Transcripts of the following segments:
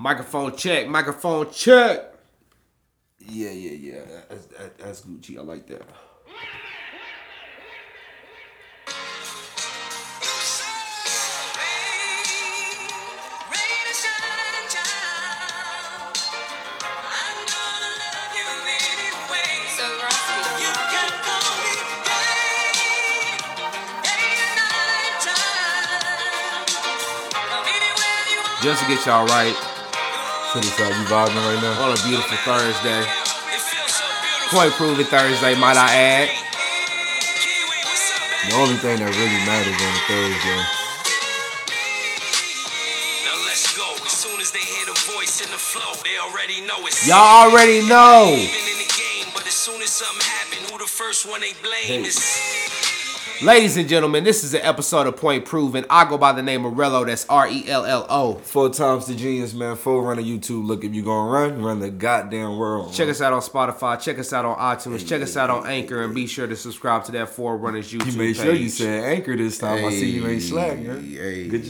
Microphone check, microphone check. Yeah. That's Gucci. I like that. Just to get y'all right. City side, you vibing right now? On a beautiful Thursday. Point Proven Thursday, might I add. The only thing that really matters on a Thursday. Now let's go. As soon as they hear the voice in the flow, they already know it's. Y'all already know. Even in the game, but as soon as something happens, who the first one they blame is. Ladies and gentlemen, this is an episode of Point Proven. I go by the name of Rello, that's R-E-L-L-O. 4 times the genius, man. 4Runner YouTube. Look, if you're going to run the goddamn world. Check us out on Spotify. Check us out on iTunes. Check us out on Anchor. And be sure to subscribe to that 4Runners YouTube page. You made sure you said Anchor this time. I see you ain't slacking. Good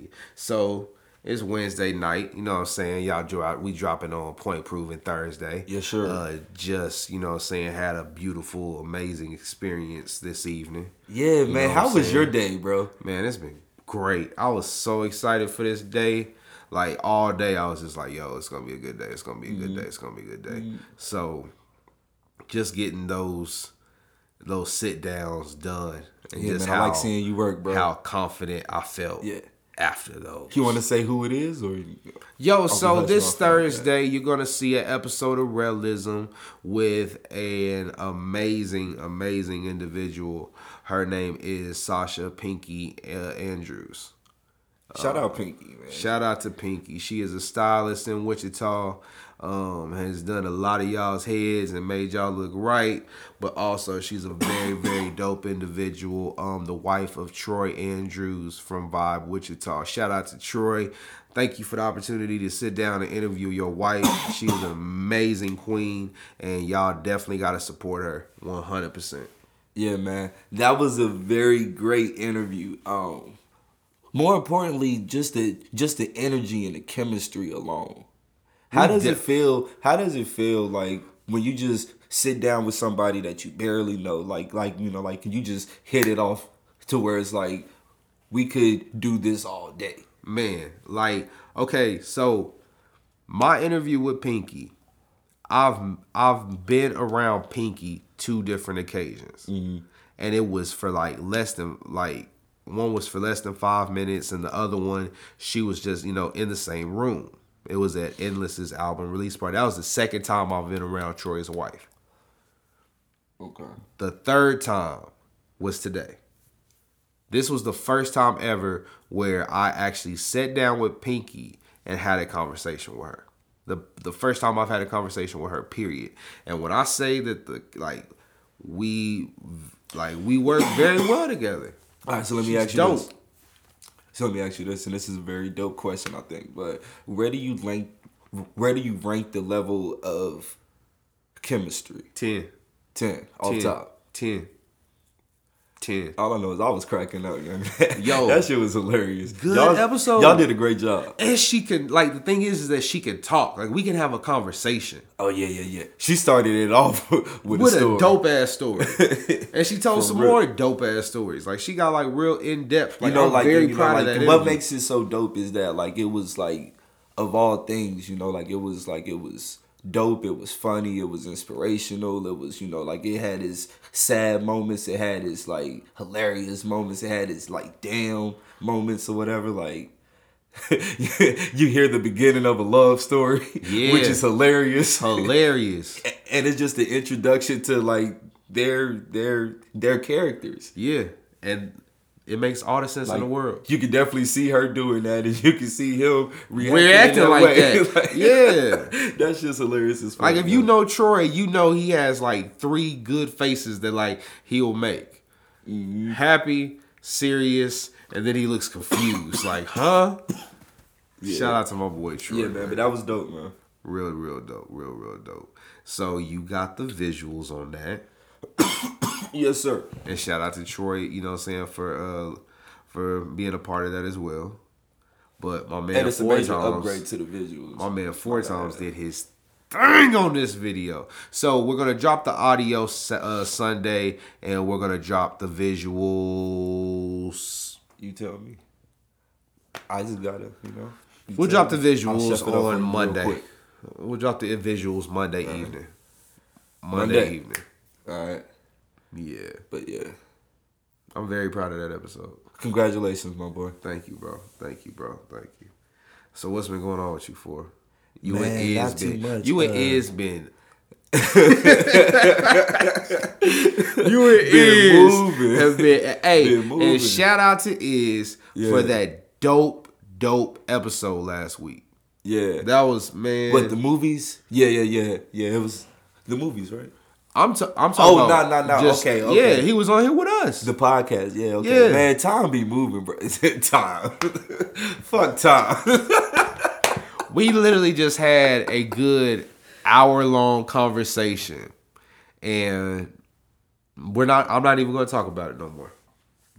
job. So, it's Wednesday night. You know what I'm saying? Y'all drop. We dropping on Point Proven Thursday. Yeah, sure. Just, you know what I'm saying, had a beautiful, amazing experience this evening. Yeah, you man. How was your day, bro? Man, it's been great. I was so excited for this day. Like, all day, I was just like, yo, it's going to be a good day. It's going to be a good day. It's going to be a good day. Mm-hmm. So, just getting those sit-downs done. And yeah, just man, I like seeing you work, bro. How confident I felt. Yeah. After those. You want to say who it is? Or yo, so this Thursday, you're going to see an episode of Realism with an amazing, amazing individual. Her name is Sasha Pinky Andrews. Shout out Pinky, man. Shout out to Pinky. She is a stylist in Wichita. Has done a lot of y'all's heads and made y'all look right. But also, she's a very, very dope individual. The wife of Troy Andrews from Vibe Wichita. Shout out to Troy. Thank you for the opportunity to sit down and interview your wife. She's an amazing queen, and y'all definitely got to support her 100%. Yeah, man. That was a very great interview. More importantly, just the energy and the chemistry alone. How does it feel like when you just sit down with somebody that you barely know, like you know, like you just hit it off to where it's like we could do this all day, man. Like okay, so my interview with Pinky, I've been around Pinky 2 different occasions, and it was for like less than like. One was for less than 5 minutes, and the other one, she was just, you know, in the same room. It was at Endless's album release party. That was the second time I've been around Troy's wife. Okay. The 3rd time was today. This was the first time ever where I actually sat down with Pinky and had a conversation with her. The first time I've had a conversation with her, period. And when I say that, we work very well together. All right, so let me ask you this. And this is a very dope question, I think. But where do you rank the level of chemistry? 10 off top. 10 All I know is I was cracking up, young man. Yo, that shit was hilarious. Good episode. Y'all did a great job. And she can the thing is that she can talk. Like we can have a conversation. Oh yeah. She started it off with a story. Dope ass story. And she told some more dope ass stories. Like she got like real in depth. Like, you know, I'm very proud of that. What makes it so dope is that like it was like of all things, you know, like it was dope, it was funny, it was inspirational, it was, you know, like it had its sad moments, it had its like hilarious moments, it had its like damn moments or whatever, like you hear the beginning of a love story, yeah. Which is hilarious and it's just the introduction to like their characters, yeah, and it makes all the sense in the world. You can definitely see her doing that, and you can see him reacting like that. Like, yeah, that's just hilarious as fuck. Like if you know Troy, you know he has like 3 good faces that like he'll make: happy, serious, and then he looks confused, like huh? Yeah. Shout out to my boy Troy. Yeah, man, but that was dope, man. Real, real dope. Real, real dope. So you got the visuals on that. Yes, sir. And shout out to Troy, you know what I'm saying, for being a part of that as well. But my man, and it's a major upgrade to the visuals. My man, Four Times did his thing on this video. So we're gonna drop the audio Sunday, and we're gonna drop the visuals. You tell me. I just gotta, you know. We'll drop the visuals on Monday. We'll drop the visuals Monday evening. All right. Yeah. But yeah. I'm very proud of that episode. Congratulations, my boy. Thank you, bro. So what's been going on with you for? You and Iz been you and Iz have been moving. And shout out to Iz for that dope episode last week. Yeah. That was, man. But the movies? Yeah, it was the movies, right? I'm talking about... No. Okay. Yeah, he was on here with us. The podcast, okay. Yeah. Man, time be moving, bro. Time. Fuck time. We literally just had a good hour-long conversation. And I'm not even going to talk about it no more.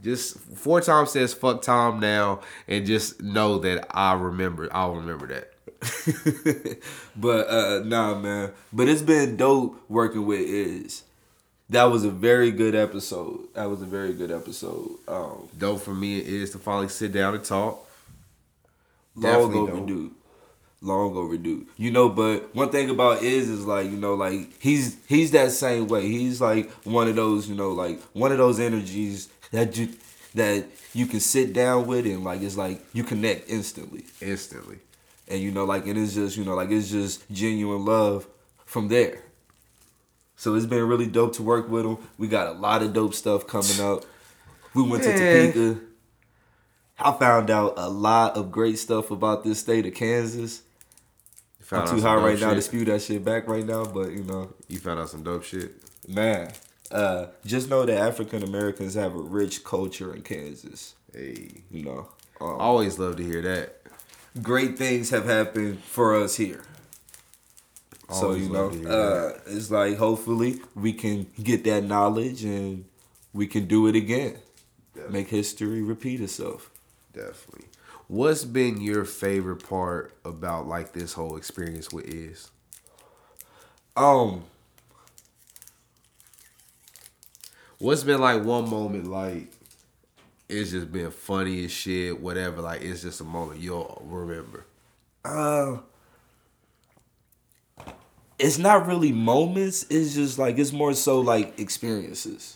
Just Four Times says fuck time now, and just know that I'll remember that. But man. But it's been dope working with Iz. That was a very good episode. Dope for me and Iz to finally sit down and talk. Long overdue. You know, but one thing about Iz is like, you know, like he's that same way. He's like one of those, you know, like one of those energies that you can sit down with, and like it's like you connect instantly. And, you know, like, and it's just, you know, like, it's just genuine love from there. So it's been really dope to work with him. We got a lot of dope stuff coming up. We went to Topeka. I found out a lot of great stuff about this state of Kansas. I'm too high right now to spew that shit back right now, but, you know. You found out some dope shit? Man, just know that African Americans have a rich culture in Kansas. Hey. You know. I always love to hear that. Great things have happened for us here. Always, so, you know, it's like hopefully we can get that knowledge and we can do it again. Definitely. Make history repeat itself. Definitely. What's been your favorite part about like this whole experience with Iz? What's been like one moment like it's just been funny as shit, whatever. Like, it's just a moment you'll remember. It's not really moments. It's just, like, it's more so, like, experiences.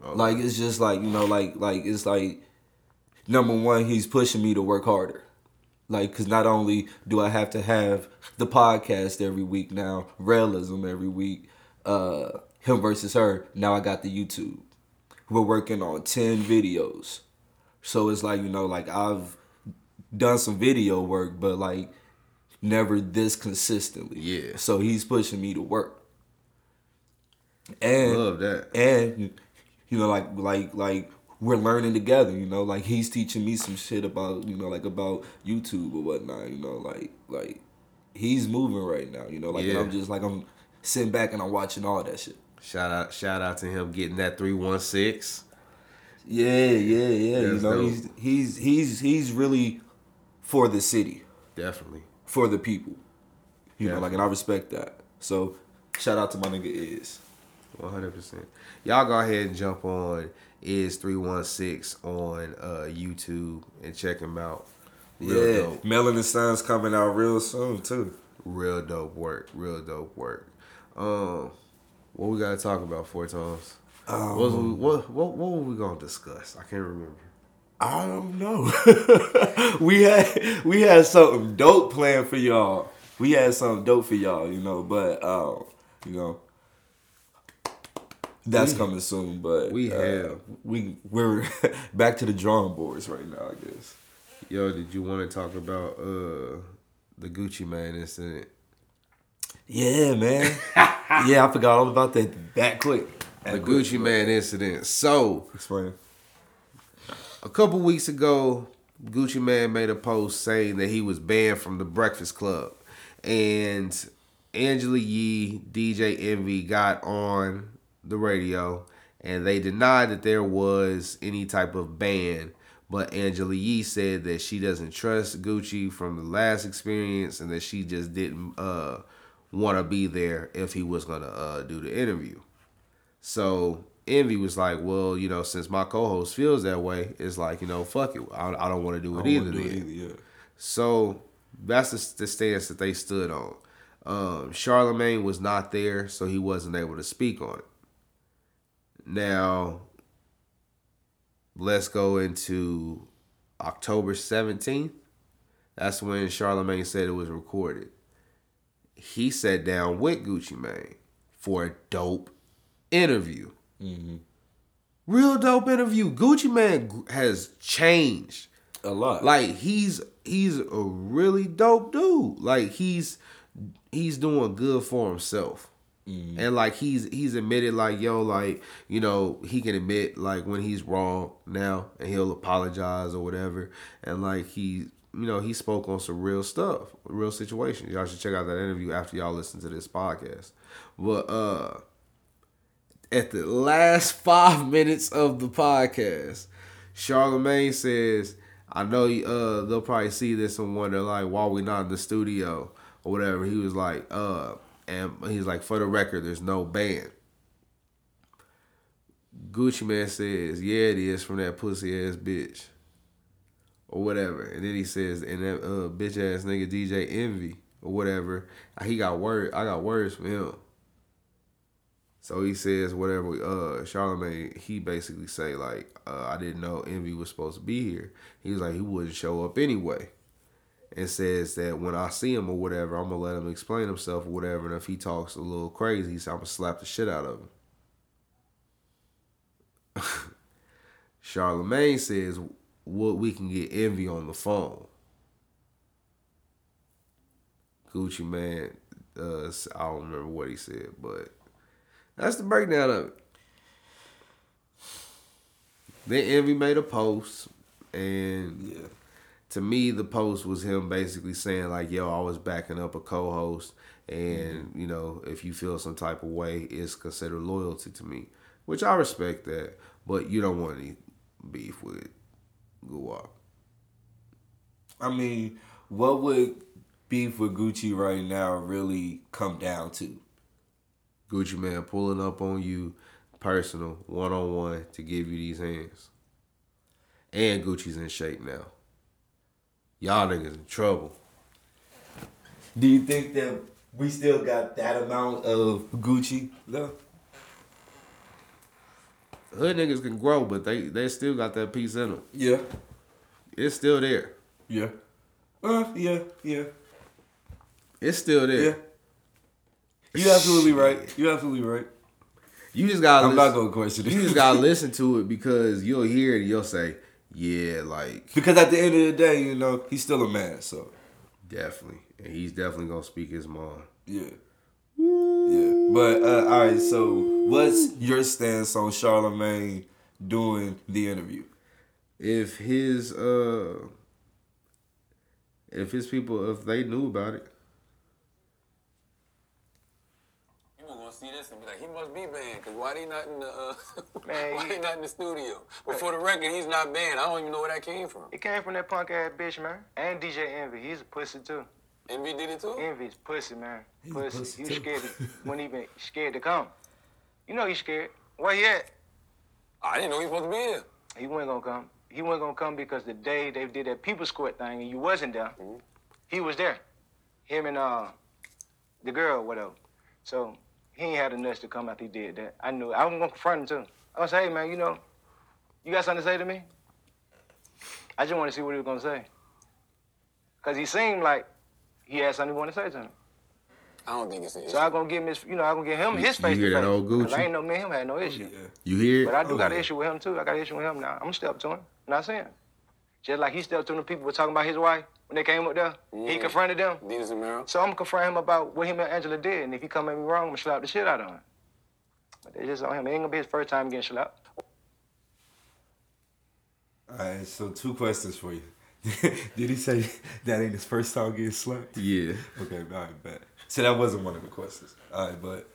Okay. Like, it's just, like, you know, like it's, like, number one, he's pushing me to work harder. Like, because not only do I have to have the podcast every week now, Realism every week, Him Versus Her, now I got the YouTube. We're working on 10 videos. So it's like, you know, like I've done some video work, but like never this consistently. Yeah. So he's pushing me to work. And love that. And you know, like we're learning together, you know, like he's teaching me some shit about, you know, like about YouTube or whatnot, you know, like he's moving right now, you know, like I'm just like I'm sitting back and I'm watching all that shit. Shout out to him getting that 316. Yeah. That's, you know, dope. He's really for the city. Definitely. For the people. You know, like, and I respect that. So shout out to my nigga Iz. 100%. Y'all go ahead and jump on Iz 316 on YouTube and check him out. Real dope. Melanin Signs coming out real soon too. Real dope work. What we gotta talk about, Four Times? What were we gonna discuss? I can't remember. I don't know. We had something dope planned for y'all. You know, but you know, that's coming soon. But we're back to the drawing boards right now, I guess. Yo, did you want to talk about the Gucci Mane incident? Yeah, man. Yeah, I forgot all about that quick. Gucci Mane incident. So, explain. A couple weeks ago, Gucci Mane made a post saying that he was banned from the Breakfast Club. And Angela Yee, DJ Envy got on the radio and they denied that there was any type of ban. But Angela Yee said that she doesn't trust Gucci from the last experience and that she just didn't want to be there if he was going to do the interview. So Envy was like, well, you know, since my co-host feels that way, it's like, you know, fuck it. I don't want to do it either. So that's the stance that they stood on. Charlamagne was not there, so he wasn't able to speak on it. Now, let's go into October 17th. That's when Charlamagne said it was recorded. He sat down with Gucci Mane for a dope interview. Mm-hmm. Real dope interview. Gucci Mane has changed a lot. Like, he's a really dope dude. Like, he's doing good for himself. Mm-hmm. And like he's admitted, like, yo, like, you know, he can admit like when he's wrong now and he'll apologize or whatever. And like he spoke on some real stuff, real situations. Y'all should check out that interview after y'all listen to this podcast. But at the last 5 minutes of the podcast, Charlamagne says, I know they'll probably see this and wonder like why we not in the studio or whatever. He was like, and he's like, for the record, there's no ban. Gucci Mane says, yeah, it is from that pussy ass bitch. Or whatever. And then he says, and that bitch ass nigga DJ Envy or whatever. I got words from him. So he says whatever Charlamagne, he basically say like, I didn't know Envy was supposed to be here. He was like, he wouldn't show up anyway. And says that when I see him or whatever, I'm going to let him explain himself or whatever. And if he talks a little crazy, so I'm going to slap the shit out of him. Charlamagne says, well, we can get Envy on the phone. Gucci Mane, I don't remember what he said, but that's the breakdown of it. Then Envy made a post and... yeah. To me, the post was him basically saying, like, yo, I was backing up a co-host, and, you know, if you feel some type of way, it's considered loyalty to me, which I respect that, but you don't want any beef with Guwap. I mean, what would beef with Gucci right now really come down to? Gucci Mane pulling up on you personal, one-on-one, to give you these hands. And Gucci's in shape now. Y'all niggas in trouble. Do you think that we still got that amount of Gucci left? Hood niggas can grow, but they still got that piece in them. Yeah. It's still there. Yeah. Yeah. It's still there. Yeah. You're absolutely right. You just gotta not gonna question it. You just gotta listen to it because you'll hear it and you'll say, yeah, like... because at the end of the day, you know, he's still a man, so... definitely. And he's definitely going to speak his mind. Yeah. Yeah. But, all right, so what's your stance on Charlamagne doing the interview? If his people, if they knew about it... see this and be like, he must be banned because why he not in the studio? But for the record, he's not banned. I don't even know where that came from. It came from that punk ass bitch, man. And DJ Envy, he's a pussy too. Envy did it too? Envy's pussy, man. Pussy. You scared? Wasn't even scared to come. You know you scared. Where he at? I didn't know he was supposed to be here. He wasn't gonna come. He wasn't gonna come because the day they did that People's Court thing and you wasn't there, he was there. Him and the girl, whatever. So. He ain't had the nuts to come after he did that. I knew it. I was gonna confront him too. I was like, hey man, you know, you got something to say to me? I just wanna see what he was gonna say. Cause he seemed like he had something he wanted to say to him. I don't think it's an issue. So I'm gonna give him his, you know, his face to face. You hear that old Gucci? Cause I ain't know me and him had no issue. Yeah. You hear it? But I do got an issue with him too. I got an issue with him now. I'm gonna step to him. Not saying. Just like he stepped to the people who were talking about his wife. When they came up there, he confronted them. So I'm going to confront him about what him and Angela did. And if he come at me wrong, I'm going to slap the shit out of him. But it's just on him. It ain't going to be his first time getting slapped. All right, so two questions for you. Did he say that ain't his first time getting slapped? Yeah. Okay, all right, bet. So that wasn't one of the questions. All right, but.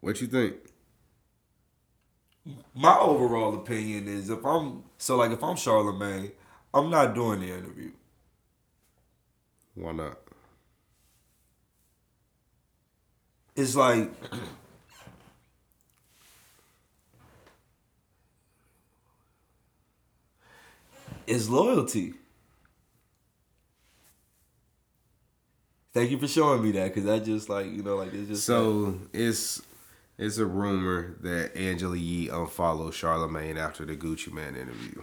What you think? my overall opinion is if I'm Charlamagne, I'm not doing the interview. Why not? It's like it's loyalty. Thank you for showing me that, because I just it's just so like, it's a rumor that Angela Yee unfollowed Charlamagne after the Gucci Mane interview.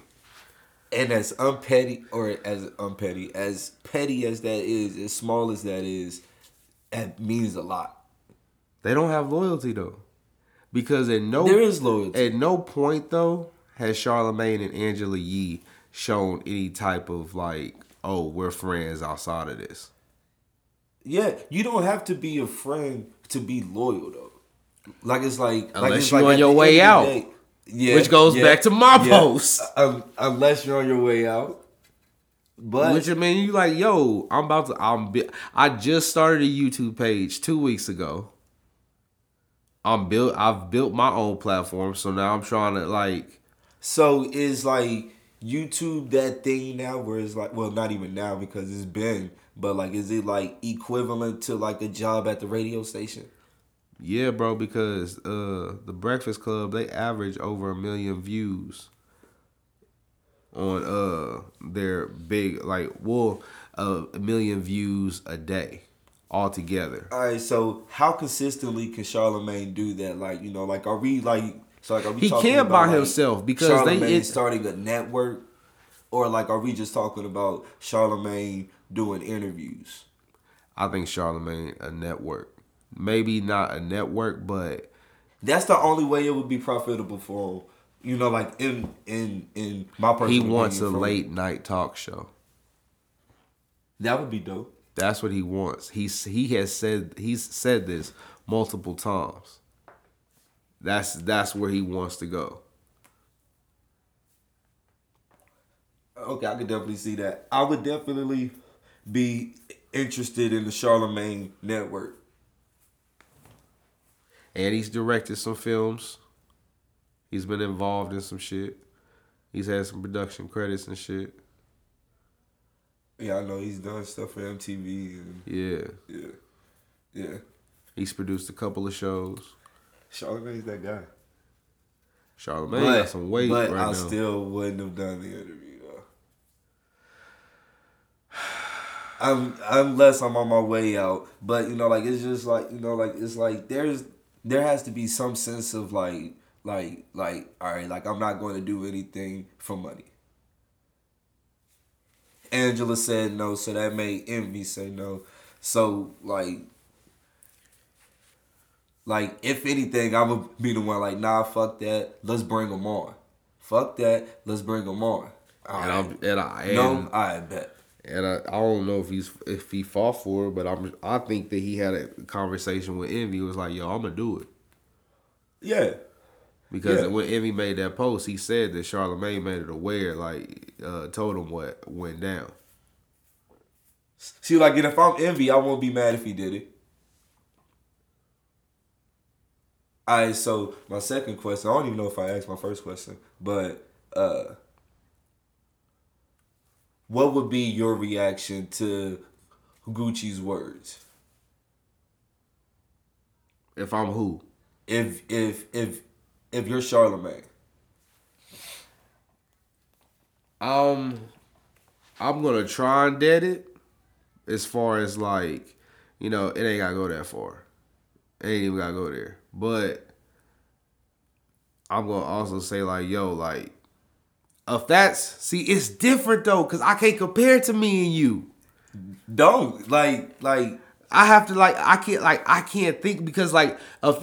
And as petty as that is, as small as that is, that means a lot. They don't have loyalty though, because there is loyalty. At no point though has Charlamagne and Angela Yee shown any type of we're friends outside of this. Yeah, you don't have to be a friend to be loyal though. Unless you're on your way out. Yeah, which goes back to my post. Unless you're on your way out. But which I mean, you like, yo, I just started a YouTube page 2 weeks ago. I've built my own platform, so now I'm trying to So is YouTube that thing now where it's not even now because it's been, but is it equivalent to a job at the radio station? Yeah, bro, because the Breakfast Club, they average over 1 million views on their big 1 million views a day altogether. All right, so how consistently can Charlamagne do that? Are we talking about by himself, because Charlamagne starting a network, or are we just talking about Charlamagne doing interviews? I think Charlamagne a network. Maybe not a network, but that's the only way it would be profitable for him. In my personal opinion, he wants a late night talk show. That would be dope. That's what he wants. He's said this multiple times. That's where he wants to go. Okay, I could definitely see that. I would definitely be interested in the Charlamagne network. And he's directed some films. He's been involved in some shit. He's had some production credits and shit. Yeah, I know he's done stuff for MTV. Yeah. He's produced a couple of shows. Charlamagne's that guy. Charlamagne got some weight right now. But I still wouldn't have done the interview though. Unless I'm on my way out. But it's just there has to be some sense of all right, I'm not going to do anything for money. Angela said no, so that made Envy say no. So if anything, I would be the one nah, fuck that. Let's bring them on. Fuck that. Let's bring them on. I bet. And I don't know if he fought for it, but I think that he had a conversation with Envy. It was yo, I'm going to do it. Yeah. Because when Envy made that post, he said that Charlamagne made it aware, told him what went down. See, and if I'm Envy, I won't be mad if he did it. All right, so my second question, I don't even know if I asked my first question, but... what would be your reaction to Gucci's words? If I'm who? If you're Charlamagne. I'm gonna try and dead it. As far as it ain't gotta go that far. It ain't even gotta go there. But I'm gonna also say it's different though, because I can't compare it to me and you. Don't I have to I can't think, because if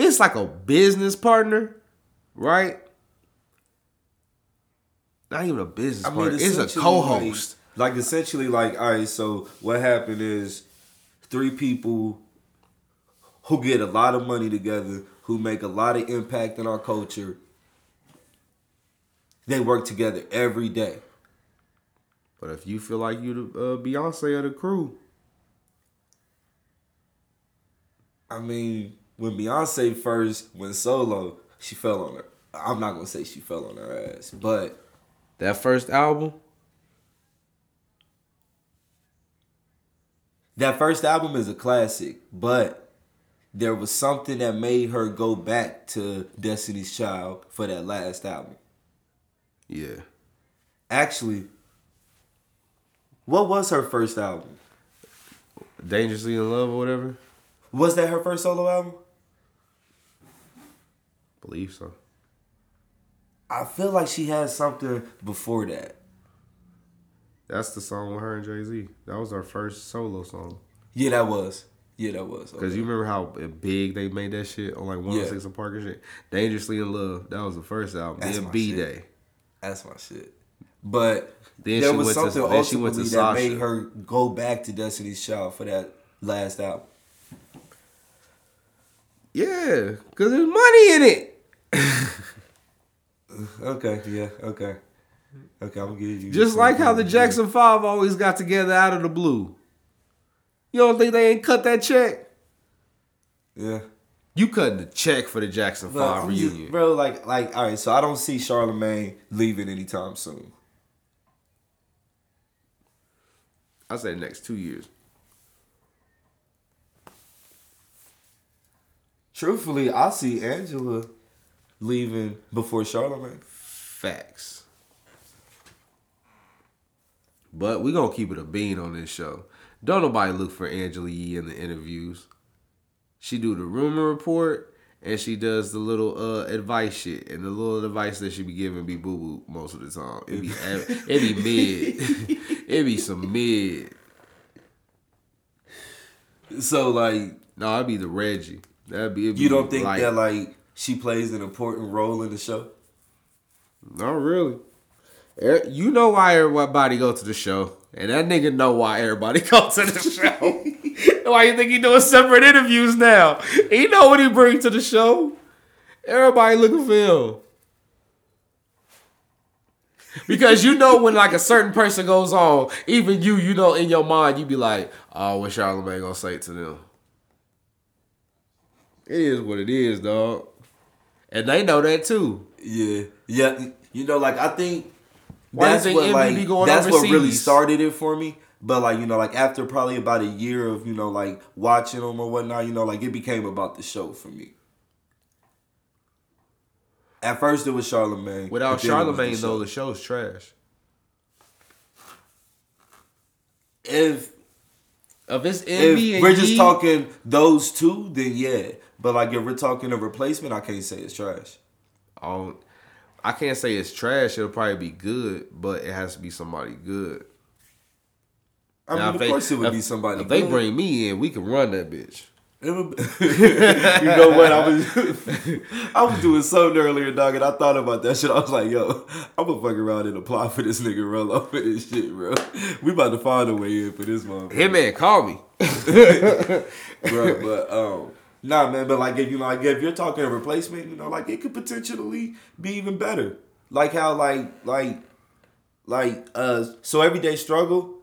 it's a business partner, right? Not even a business partner. It's a co-host. All right, so what happened is three people who get a lot of money together, who make a lot of impact in our culture. They work together every day. But if you feel like you're the Beyonce of the crew. When Beyonce first went solo, she fell on her. I'm not gonna say she fell on her ass, but that first album. That first album is a classic, but there was something that made her go back to Destiny's Child for that last album. Yeah. Actually, what was her first album? Dangerously in Love or whatever? Was that her first solo album? I believe so. I feel like she had something before that. That's the song with her and Jay-Z. That was her first solo song. Yeah, that was. Yeah, that was. Because okay. You remember how big they made that shit on like 106 and Park and shit? Dangerously in Love. That was the first album. That's then B-Day. That's my shit. But then there was something ultimately that made her go back to Destiny's Child for that last album. Yeah, because there's money in it. Okay, yeah, okay. Okay, I'm gonna give you. Just like how the Jackson 5 always got together out of the blue. You don't think they ain't cut that check? Yeah. You cutting the check for the Jackson 5 reunion. Bro, like, all right, so I don't see Charlamagne leaving anytime soon. I say next 2 years. Truthfully, I see Angela leaving before Charlamagne. Facts. But we're going to keep it a bean on this show. Don't nobody look for Angela Yee in the interviews. She do the rumor report, and she does the little advice shit. And the little advice that she be giving be boo-boo most of the time. It be mid. It be some mid. So, like... No, it be the Reggie. You don't think like, that, like, she plays an important role in the show? Not really. You know why everybody go to the show, and that nigga know why everybody go to the show. Why you think he doing separate interviews now? He know what he brings to the show. Everybody looking for him. Because you know when like a certain person goes on, even you know in your mind, you be like, oh, what Charlamagne gonna say to them? It is what it is, dog. And they know that too. Yeah. Yeah. You know, like, I think... That's what really started it for me. But, like, you know, like, after probably about a year of, you know, like, watching them or whatnot, you know, like, it became about the show for me. At first, it was Charlamagne. Without Charlamagne, though, the show's trash. If we're just talking those two, then yeah. But, like, if we're talking a replacement, I can't say it's trash. I can't say it's trash. It'll probably be good, but it has to be somebody good. I mean, of course it would be somebody good. If they bring me in, we can run that bitch. You know what? I was doing something earlier, dog, and I thought about that shit. I was like, yo, I'm going to fuck around and apply for this nigga Rello for this shit, bro. We about to find a way in for this motherfucker. Hey, man, call me. Bro, but... Nah, man, but like, if you're talking a replacement, you know, like, it could potentially be even better. Like how, so Everyday Struggle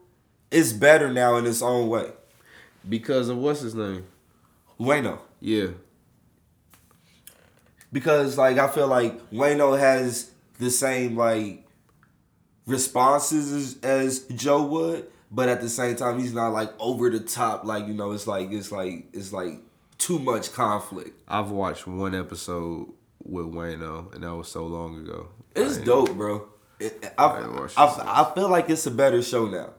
is better now in its own way. Because of what's his name? Wayno. Yeah. Because, like, I feel like Wayno has the same, like, responses as Joe would, but at the same time, he's not, like, over the top. Like, you know, it's like, too much conflict. I've watched one episode with Wayno, and that was so long ago. It's dope, bro. I feel like it's a better show now.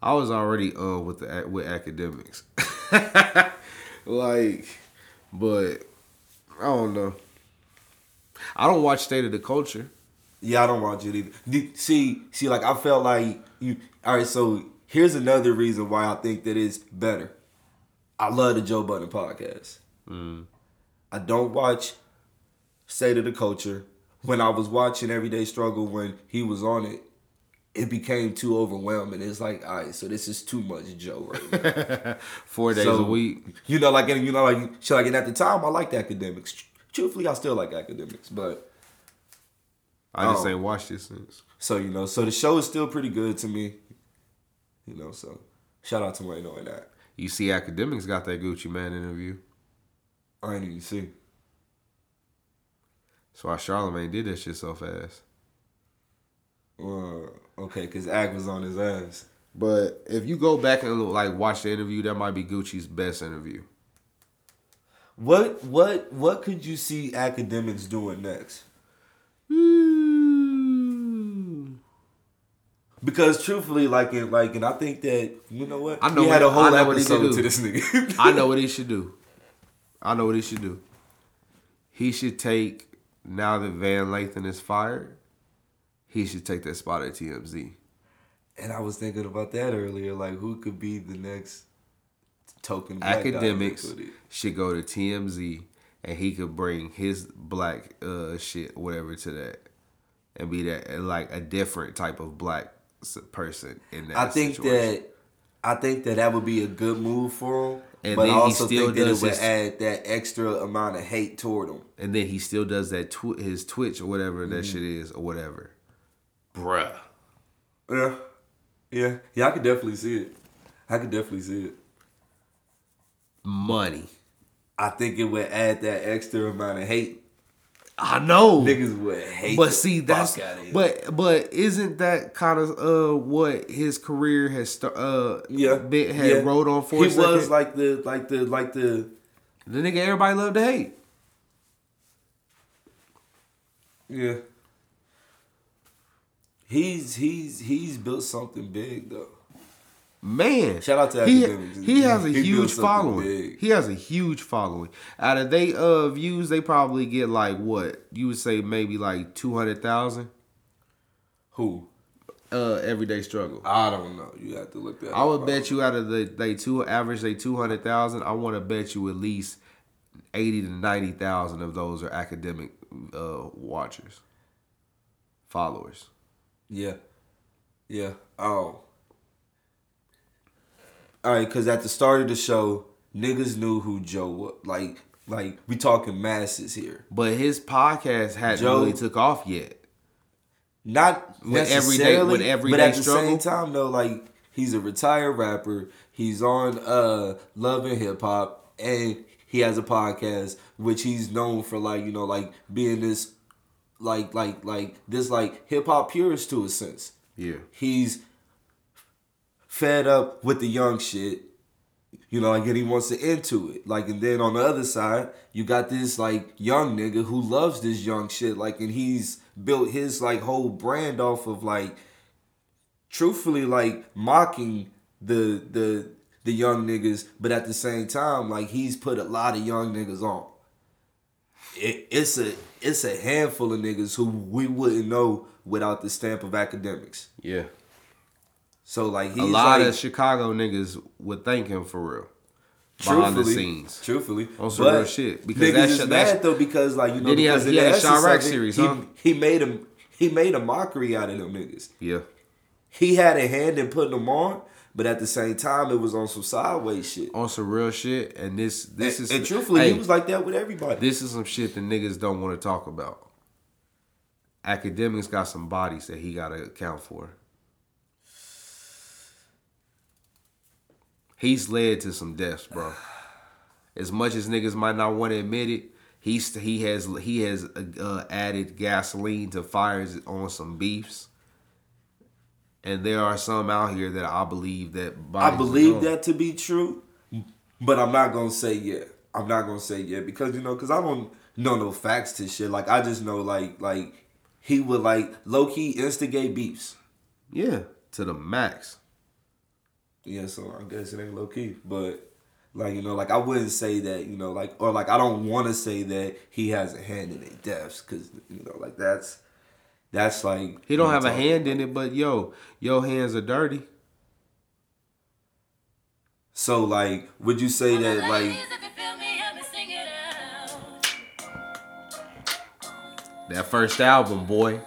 I was already with Academics, like, but I don't know. I don't watch State of the Culture. Yeah, I don't watch it either. See, like I felt like you. All right, so here's another reason why I think that it's better. I love the Joe Budden podcast. Mm. I don't watch State of the Culture. When I was watching Everyday Struggle, when he was on it, it became too overwhelming. It's like, all right, so this is too much Joe right now. 4 days a week. You know, like, and at the time, I liked Academics. Truthfully, I still like Academics, but... I just ain't watched it since. So, you know, so the show is still pretty good to me. You know, so shout out to Wayno and that. You see Academics got that Gucci Mane interview. I didn't even see. That's why Charlamagne did that shit so fast. Well, okay, because Ag was on his ass. But if you go back and like watch the interview, that might be Gucci's best interview. What could you see Academics doing next? Because truthfully, and I think that, you know what? I know he had a whole episode to this nigga. I know what he should do. He should take, now that Van Lathan is fired, he should take that spot at TMZ. And I was thinking about that earlier. Like, who could be the next token black Academics should go to TMZ, and he could bring his black shit, whatever, to that. And be that, like, a different type of black person in that situation. I think that would be a good move for him. And but I also think that it would add that extra amount of hate toward him. And then he still does that his Twitch or whatever that shit is or whatever. Bruh. Yeah, I could definitely see it. Money. I think it would add that extra amount of hate. I know. Niggas would hate fuck out of him. But isn't that kind of what his career has rode on for? He was the nigga everybody loved to hate. Yeah. He's built something big though. Man, shout out to Academics. He has a huge following. Out of they views, they probably get like what you would say maybe like 200,000. Who? Everyday Struggle. I don't know. You have to look that up. I would bet you out of they 200,000. I want to bet you at least 80,000 to 90,000 of those are Academic watchers, followers. Yeah. Oh. All right, because at the start of the show, niggas knew who Joe was. Like we talking masses here. But his podcast hadn't really took off yet. Not necessarily, but at the same time, though, like, he's a retired rapper. He's on Love and Hip Hop, and he has a podcast, which he's known for, being this, hip hop purist to a sense. Yeah. He's fed up with the young shit, and he wants to end to it. And then on the other side, you got this, young nigga who loves this young shit, and he's built his, whole brand off of, truthfully, mocking the young niggas, but at the same time, he's put a lot of young niggas on. It's a handful of niggas who we wouldn't know without the stamp of Academics. Yeah. So he's a lot of Chicago niggas would thank him for real. Behind the scenes, truthfully, on some real shit. Because that's mad though, because he had a Chirac series. He made a mockery out of them niggas. Yeah, he had a hand in putting them on, but at the same time, it was on some sideways shit, on some real shit. And this is truthfully, he was like that with everybody. This is some shit that niggas don't want to talk about. Academics got some bodies that he got to account for. He's led to some deaths, bro. As much as niggas might not want to admit it, he has added gasoline to fires on some beefs. And there are some out here that I believe that... I believe that to be true, but I'm not going to say yeah. Because, because I don't know no facts to shit. I just know, he would, low-key instigate beefs. Yeah, to the max. Yeah, so I guess it ain't low key, but I wouldn't say that, I don't want to say that he has a hand in their deaths, because that's he don't have a hand in it, but your hands are dirty. So would you say that that first album, boy?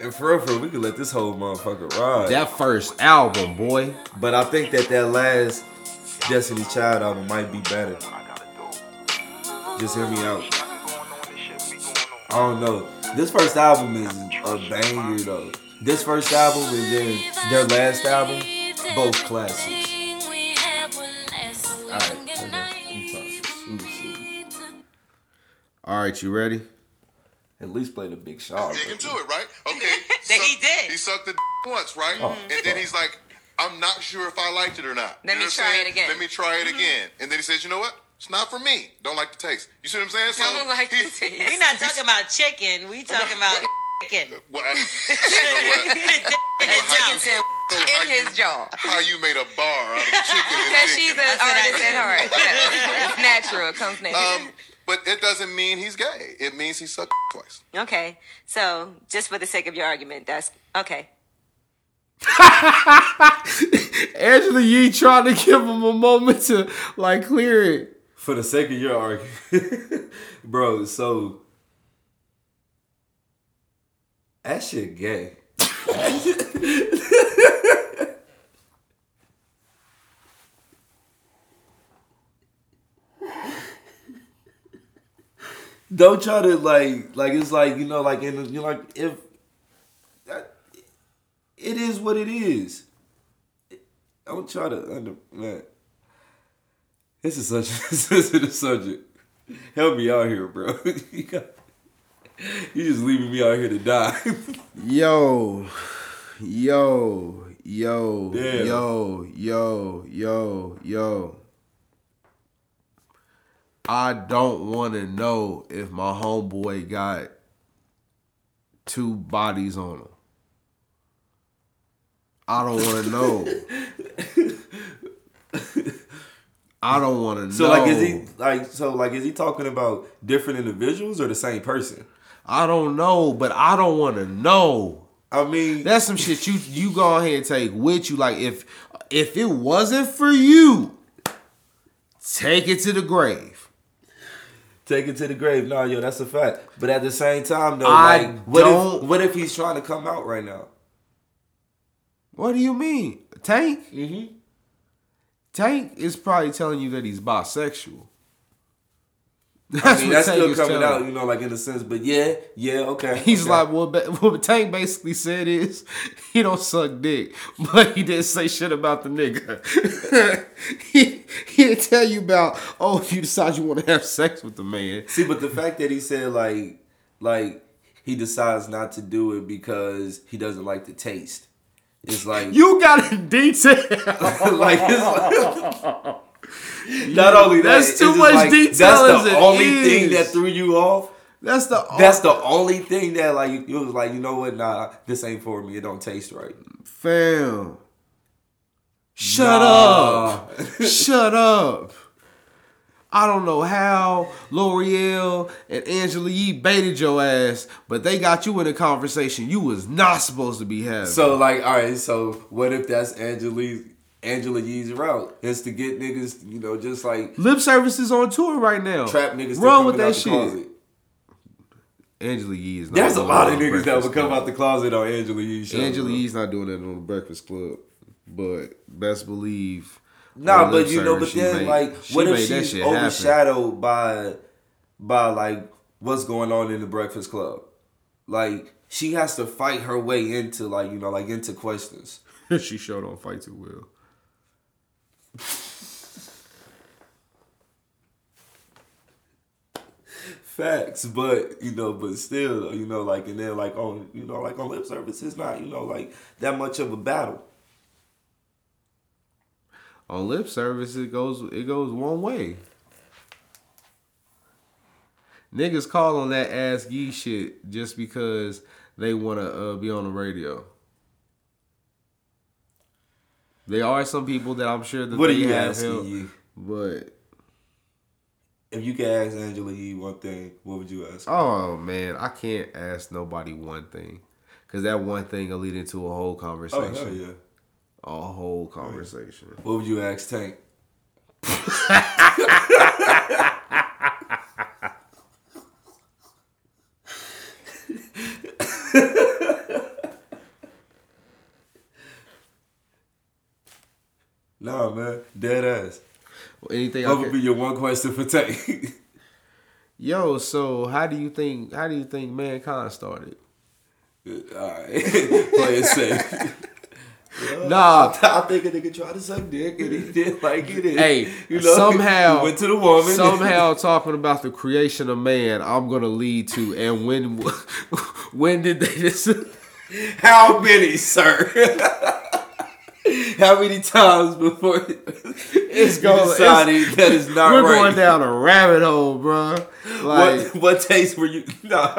And for real, we could let this whole motherfucker ride. That first album, boy. But I think that last Destiny Child album might be better. Just hear me out. I don't know. This first album is a banger, though. This first album and then their last album, both classics. All right. Okay. All right, you ready? at least play the big shot. Dig him to it, right? Okay. He did. He sucked the once, right? Oh, and then he's like, I'm not sure if I liked it or not. Let me try it again. And then he says, you know what? It's not for me. Don't like the taste. You see what I'm saying? We're not talking about chicken. We talking about chicken. Well, in his jaw. How you made a bar out of chicken? Because she's an artist at heart. It's natural. It comes natural. But it doesn't mean he's gay. It means he sucked twice. Okay. So, just for the sake of your argument, that's okay. Angela Yee trying to give him a moment to, like, clear it. For the sake of your argument. Bro, so... that shit gay. Don't try to like it's like, you know, like, and you're like, if that, it is what it is. Don't try to man. This is such a sensitive subject. Help me out here, bro. You just leaving me out here to die. Yo. I don't want to know if my homeboy got two bodies on him. I don't want to know. I don't want to know. So like, is he talking about different individuals or the same person? I don't know, but I don't want to know. I mean, that's some shit you go ahead and take with you. Like, if it wasn't for you, take it to the grave. No, yo, that's a fact. But at the same time, though, what if he's trying to come out right now? What do you mean? Tank? Mm-hmm. Tank is probably telling you that he's bisexual. That's still coming out, you know, like in a sense. But yeah, okay. He's like, what Tank basically said is, he don't suck dick, but he didn't say shit about the nigga. he didn't tell you about, oh, you decide you want to have sex with the man. See, but the fact that he said like he decides not to do it because he doesn't like the taste. It's like, you got a detail. Like, it's like, not only that, that's too much like, detail. That's the only thing that threw you off. That's the only thing that like you was like, you know what? Nah, this ain't for me. It don't taste right. Fam, shut up! Shut up! I don't know how L'Oreal and Angela Yee baited your ass, but they got you in a conversation you was not supposed to be having. So like, all right, so what if that's Angela Yee's route is to get niggas, you know, just like... Lip Service is on tour right now. Trap niggas run with that shit. Closet. Angela Yee is not... There's a lot of niggas that would come out the closet on Angela Yee's show. Angela Yee's not doing that on the Breakfast Club. But best believe... Nah, but you know, but then, like, what if she's overshadowed by, like, what's going on in the Breakfast Club? Like, she has to fight her way into, like, you know, like, into questions. She sure don't fight too well. Facts, but you know, but still, you know, like, and then like on, you know, like on Lip Service, it's not, you know, like that much of a battle. On Lip Service, it goes one way. Niggas call on that Ask Yee shit just because they want to be on the radio. There are some people that I'm sure that what they are you have asking him, but if you could ask Angela Yee one thing, what would you ask? Oh man, I can't ask nobody one thing, because that one thing will lead into a whole conversation. Oh hell yeah, a whole conversation. What would you ask Tank? Nah, man. Dead ass. Well, anything that would be your one question for Tank. Yo, so how do you think mankind started? All right. Play it safe. Nah. I think a nigga tried to suck dick and he did like you did. Hey, you know, somehow, he went to the woman. Somehow talking about the creation of man, I'm going to lead to, and when did they just... How many, sir? How many times before it's going decided that it's not we're right? We're going down a rabbit hole, bro. Like, what taste were you... No.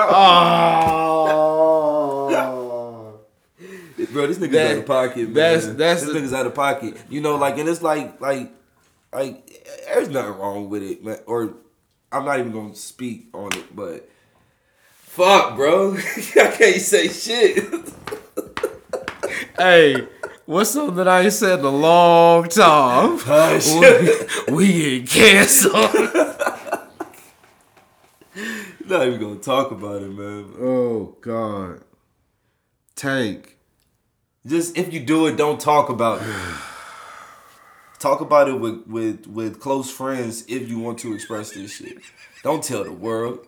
Oh... Bro, this nigga's out of pocket, man. This nigga's out of pocket. You know, like, and it's like, there's nothing wrong with it, man. Or I'm not even gonna speak on it, but fuck, bro, I can't say shit. Hey, what's something that I ain't said in a long time? Hush. We ain't canceled. Not even gonna talk about it, man. Oh God, Tank. Just if you do it, don't talk about it. Talk about it with close friends if you want to express this shit. Don't tell the world.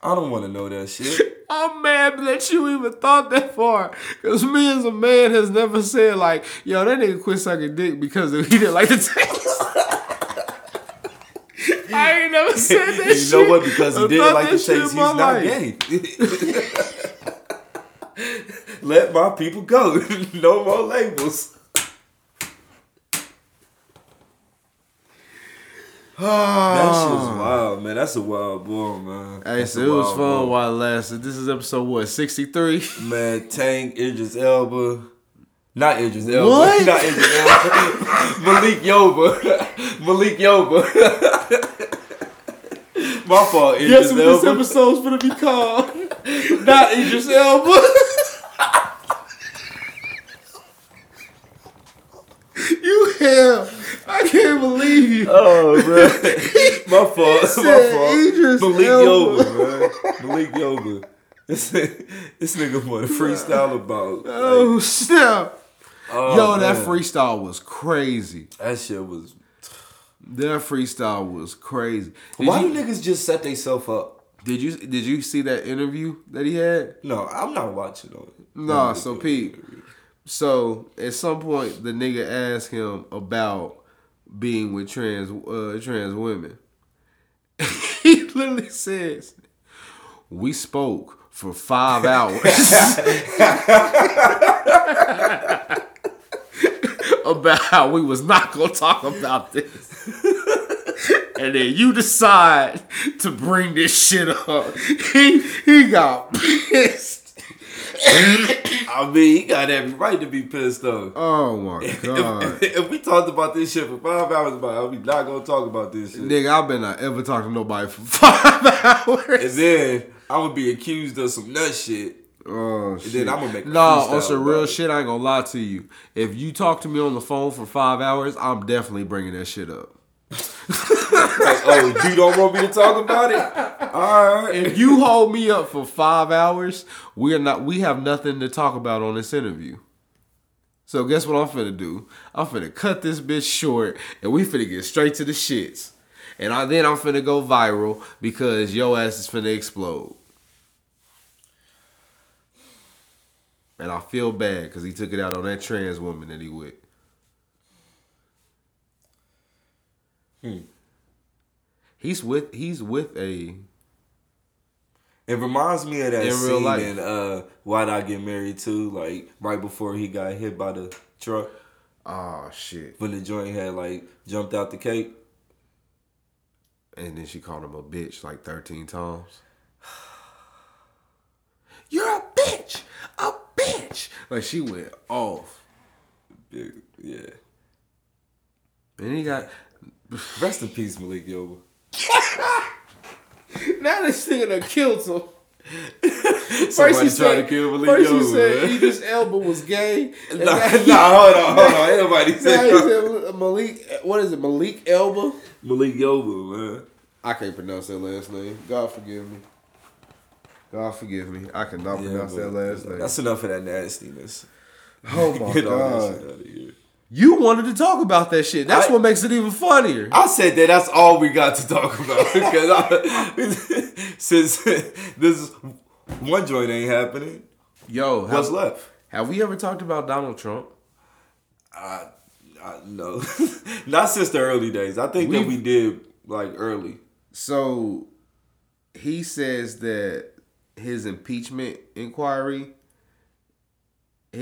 I don't want to know that shit. I'm mad that you even thought that far. Because me as a man has never said like, yo, that nigga quit sucking dick because he didn't like the taste. I ain't never said that shit. You know what? Because he didn't like the taste, he's not gay. Let my people go. No more labels. That shit's wild, man. That's a wild boy, man. Hey, so it was fun while it lasted. This is episode, what, 63? Man, Tank, Idris Elba. Not Idris Elba. What? Not Idris Elba. Malik Yoba. Malik Yoba. My fault, Idris Elba. Guess what this episode's gonna be called? Not Idris Elba. You hell. I can't believe you. Oh, bro. My fault. Idris Malik Elba. Yoba, man. Malik Yoba. This nigga want to freestyle about. Oh, like, snap. Oh, yo, man. That freestyle was crazy. That shit was... That freestyle was crazy. Why do niggas just set themselves up? Did you see that interview that he had? No, I'm not watching on it. Nah, so Pete. So at some point the nigga asked him about being with trans women. He literally says, "We spoke for 5 hours about how we was not gonna talk about this." And then you decide to bring this shit up. He got pissed. I mean, he got every right to be pissed though. Oh my God. If we talked about this shit for 5 hours, about we not gonna talk about this shit. Nigga, I better not ever talk to nobody for 5 hours. And then I would be accused of some nut shit. Oh, shit. And then I'm gonna make on some real shit, I ain't gonna lie to you. If you talk to me on the phone for 5 hours, I'm definitely bringing that shit up. Like, oh, you don't want me to talk about it? All right. If you hold me up for 5 hours, we have nothing to talk about on this interview. So guess what I'm finna do? I'm finna cut this bitch short, and we finna get straight to the shits. And then I'm finna go viral because your ass is finna explode. And I feel bad because he took it out on that trans woman that he with. He's with a. It reminds me of that scene in Why'd I Get Married Too? Like right before he got hit by the truck. Oh shit! When the joint had like jumped out the cape, and then she called him a bitch like 13 times. You're a bitch, a bitch. Like she went off. Dude, yeah. And he got. Rest in peace, Malik Yoba. Now this nigga done killed him. First he said Idris Elba was gay. Hold on. Ain't nobody said that. Malik Elba? Malik Yoba, man. I can't pronounce that last name. God forgive me. I cannot pronounce that last name. That's enough of that nastiness. Oh my God. All that shit out of here. You wanted to talk about that shit. That's what makes it even funnier. I said that that's all we got to talk about. Since this one joint ain't happening, yo, what's left? Have we ever talked about Donald Trump? No. Not since the early days. I think that we did, like, early. So, he says that his impeachment inquiry a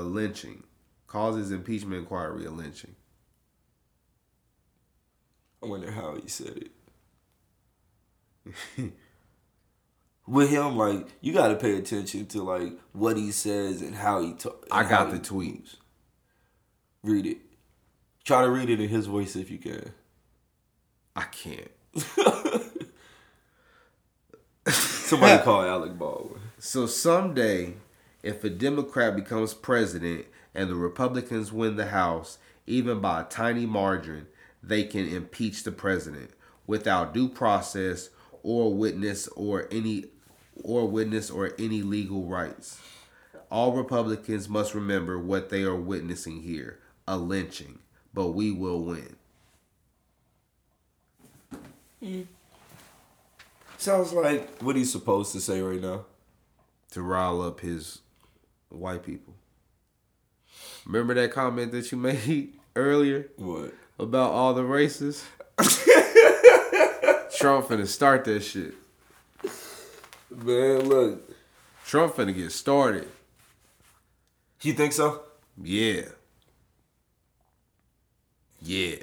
lynching. I wonder how he said it. With him, like, you got to pay attention to, like, what he says and how he talks. I got the tweets. Read it. Try to read it in his voice if you can. I can't. Somebody call Alec Baldwin. So someday, if a Democrat becomes president and the Republicans win the House, even by a tiny margin, they can impeach the president without due process or witness or any legal rights. All Republicans must remember what they are witnessing here, a lynching, but we will win. Mm. Sounds like what he's supposed to say right now. To rile up his white people. Remember that comment that you made earlier? What? About all the races? Trump finna start that shit. Man, look. Trump finna get started. You think so? Yeah. Yeah.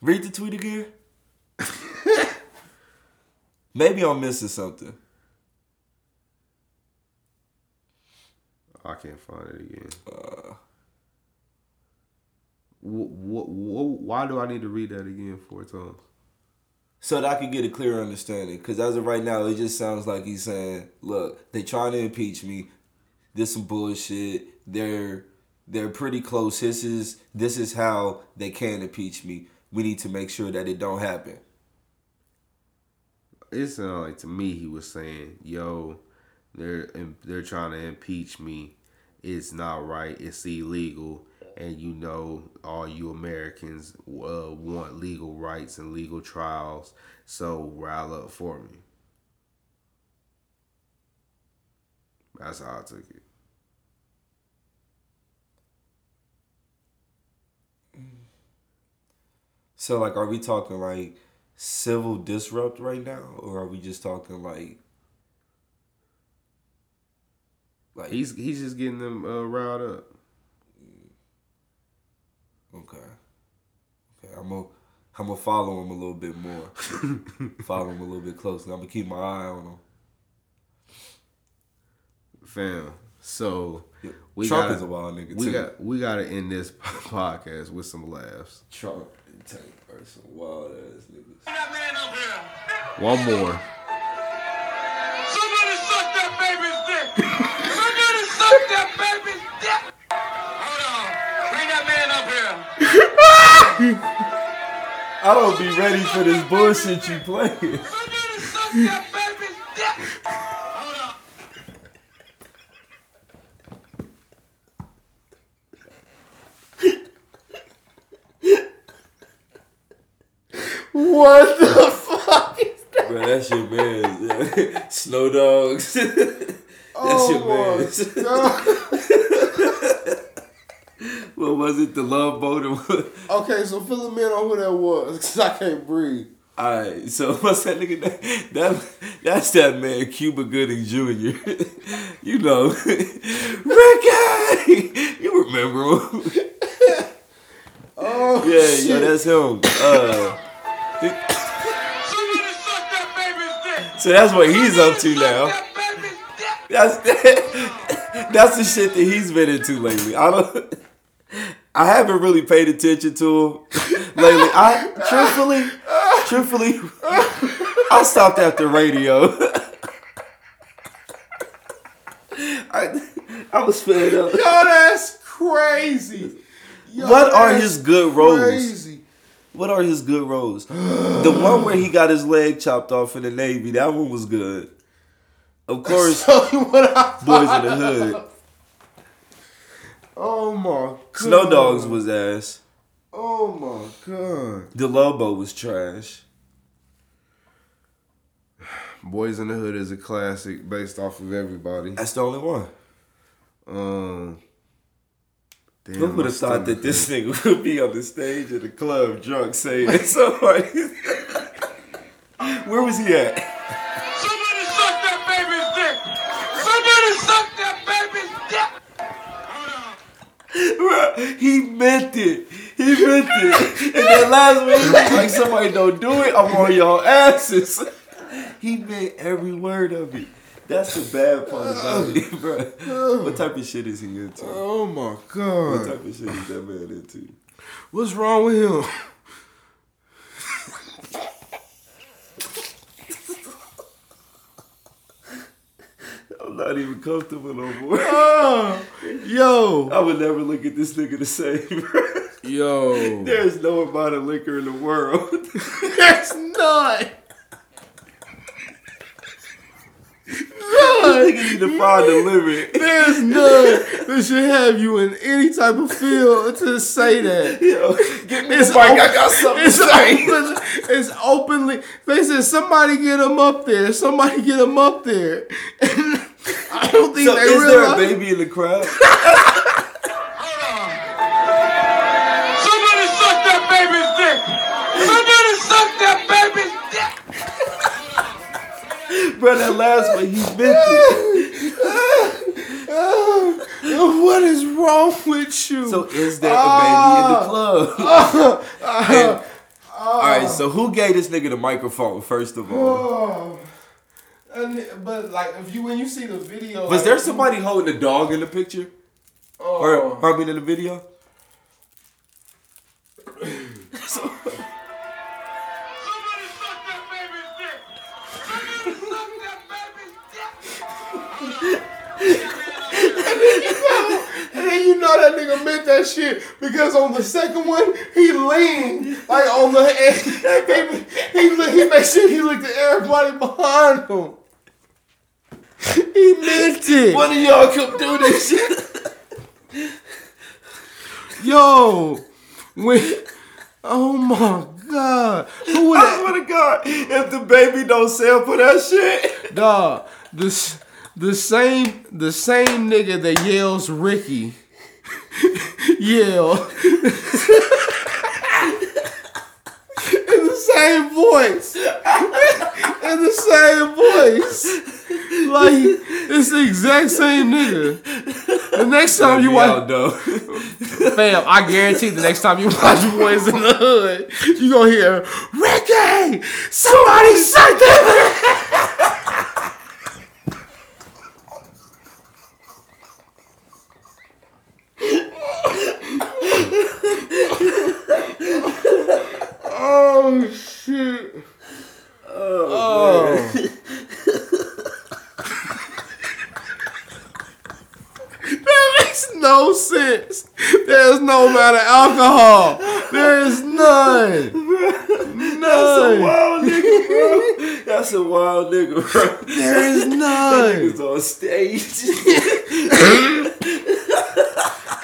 Read the tweet again. Maybe I'm missing something. I can't find it again. Why do I need to read that again 4 times? So that I can get a clearer understanding. Because as of right now, it just sounds like he's saying, look, they trying to impeach me. This some bullshit. They're pretty close. This is how they can impeach me. We need to make sure that it don't happen. It sounded like to me he was saying, yo, they're trying to impeach me. It's not right. It's illegal. And you know, all you Americans want legal rights and legal trials. So rile up for me. That's how I took it. So, like, are we talking, like, civil disrupt right now? Or are we just talking, like he's just getting them riled up. Okay. I'm gonna follow him a little bit more. Follow him a little bit closer. I'm gonna keep my eye on him. Fam. So Trump is a wild nigga. We gotta end this podcast with some laughs. Trump and Tank are some wild ass niggas. That man up here. One more. Somebody suck that baby's dick. Somebody suck that baby's dick. Hold on. Bring that man up here. I don't be ready for this bullshit you playing. Somebody suck that baby's dick. What the fuck is that? Bro, that's your man. Snow Dogs. That's your man. What was it? The Love Boat? Okay, so fill him in on who that was, because I can't breathe. Alright, so what's that nigga name? That's that man, Cuba Gooding Jr. You know. Ricky! You remember him. Oh, yeah, shit. Yeah, that's him. So that's what he's up to now. That's the shit that he's been into lately. I haven't really paid attention to him lately. Truthfully, I stopped at the radio. I was fed up. Yo, that's crazy. Yo, what are his good roles? Crazy. What are his good roles? The one where he got his leg chopped off in the Navy, that one was good. Of course, Boys in the Hood. Oh my god. Snow Dogs was ass. Oh my god. The Love Boat was trash. Boys in the Hood is a classic based off of everybody. That's the only one. Damn, who would have thought that this nigga would be on the stage at the club drunk saying so hard? Where was he at? Somebody suck that baby's dick! Somebody suck that baby's dick! Bro, he meant it. He meant it. And that last one, he was like, somebody don't do it, I'm on y'all asses. He meant every word of it. That's the bad part about it, bro. What type of shit is he into? Oh my god! What type of shit is that man into? What's wrong with him? I'm not even comfortable no more. Oh, yo, I would never look at this nigga the same. Yo, there's no amount of liquor in the world. There's not. I think you need to find the limit. There's none that should have you in any type of field to say that. Yo, get me a mic. I got something to say. It's openly. They said, somebody get him up there. Somebody get him up there. And I don't think so they realize. Is there a baby in the crowd? Somebody suck that baby's dick. Somebody suck that baby's dick. Bro, that last one, he meant it. What is wrong with you? So is there a baby in the club? All right, so who gave this nigga the microphone, first of all? But, like, if you when you see the video... Was there somebody holding a dog in the picture? Or, I mean, in the video? So... And you know that nigga meant that shit because on the second one he leaned like on the end. He made sure he looked at everybody behind him. He meant it. One of y'all come do this shit. Yo, oh my god, who would I swear to God, if the baby don't sell for that shit, dog, this. The same nigga that yells Ricky in the same voice. In the same voice. Like it's the exact same nigga. The next time you watch fam, I guarantee the next time you watch Boys in the Hood, you gonna hear Ricky! Somebody suck that! Oh shit! Oh. Man. That makes no sense. There's no amount of alcohol. There is none. None. That's a wild nigga, bro. That's a wild nigga, bro. There is none. That nigga's on stage.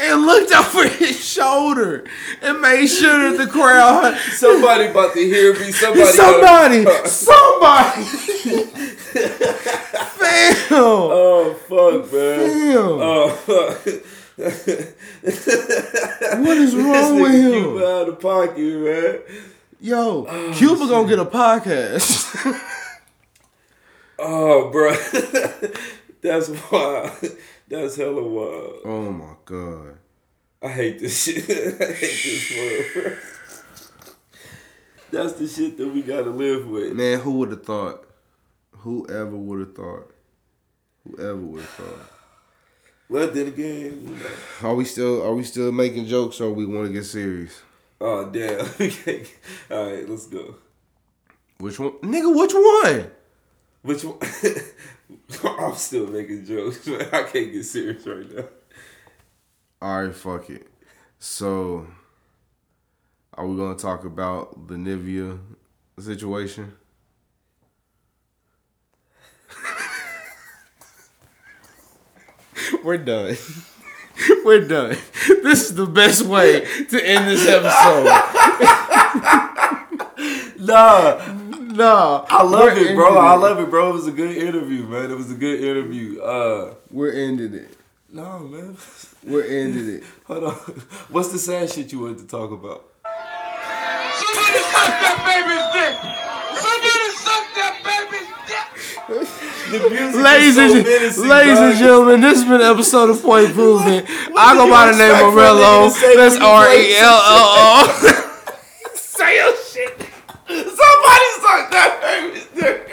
And looked over his shoulder and made sure that the crowd. Somebody about to hear me. Somebody. Fam. Oh fuck, man. Fam. Oh fuck. What is wrong with him? Cuba out of pocket, man. Yo, Cuba gonna get a podcast. Oh, bro. That's wild. That's hella wild. Oh my god. I hate this shit. I hate this word. That's the shit that we gotta live with. Man, who would have thought? Whoever would have thought. Well, then again, you know. Are we still making jokes or we wanna get serious? Oh damn. Okay. Alright, let's go. Which one? Nigga, which one? Which one? I'm still making jokes, man. I can't get serious right now. Alright, fuck it. So, are we going to talk about the Nivea situation? We're done. This is the best way to end this episode. Nah, I love it, bro. It was a good interview, man. We're ending it. No, man. We're ending it. Hold on. What's the sad shit you wanted to talk about? Somebody suck that baby's dick. Somebody suck that baby's dick. Ladies and gentlemen, this has been an episode of Point Proven. I go by the name of Rello. That's Rello. Say your shit. Somebody suck that baby's dick.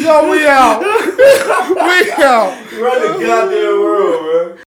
Yo, we out. We out. We're in the goddamn world, bro.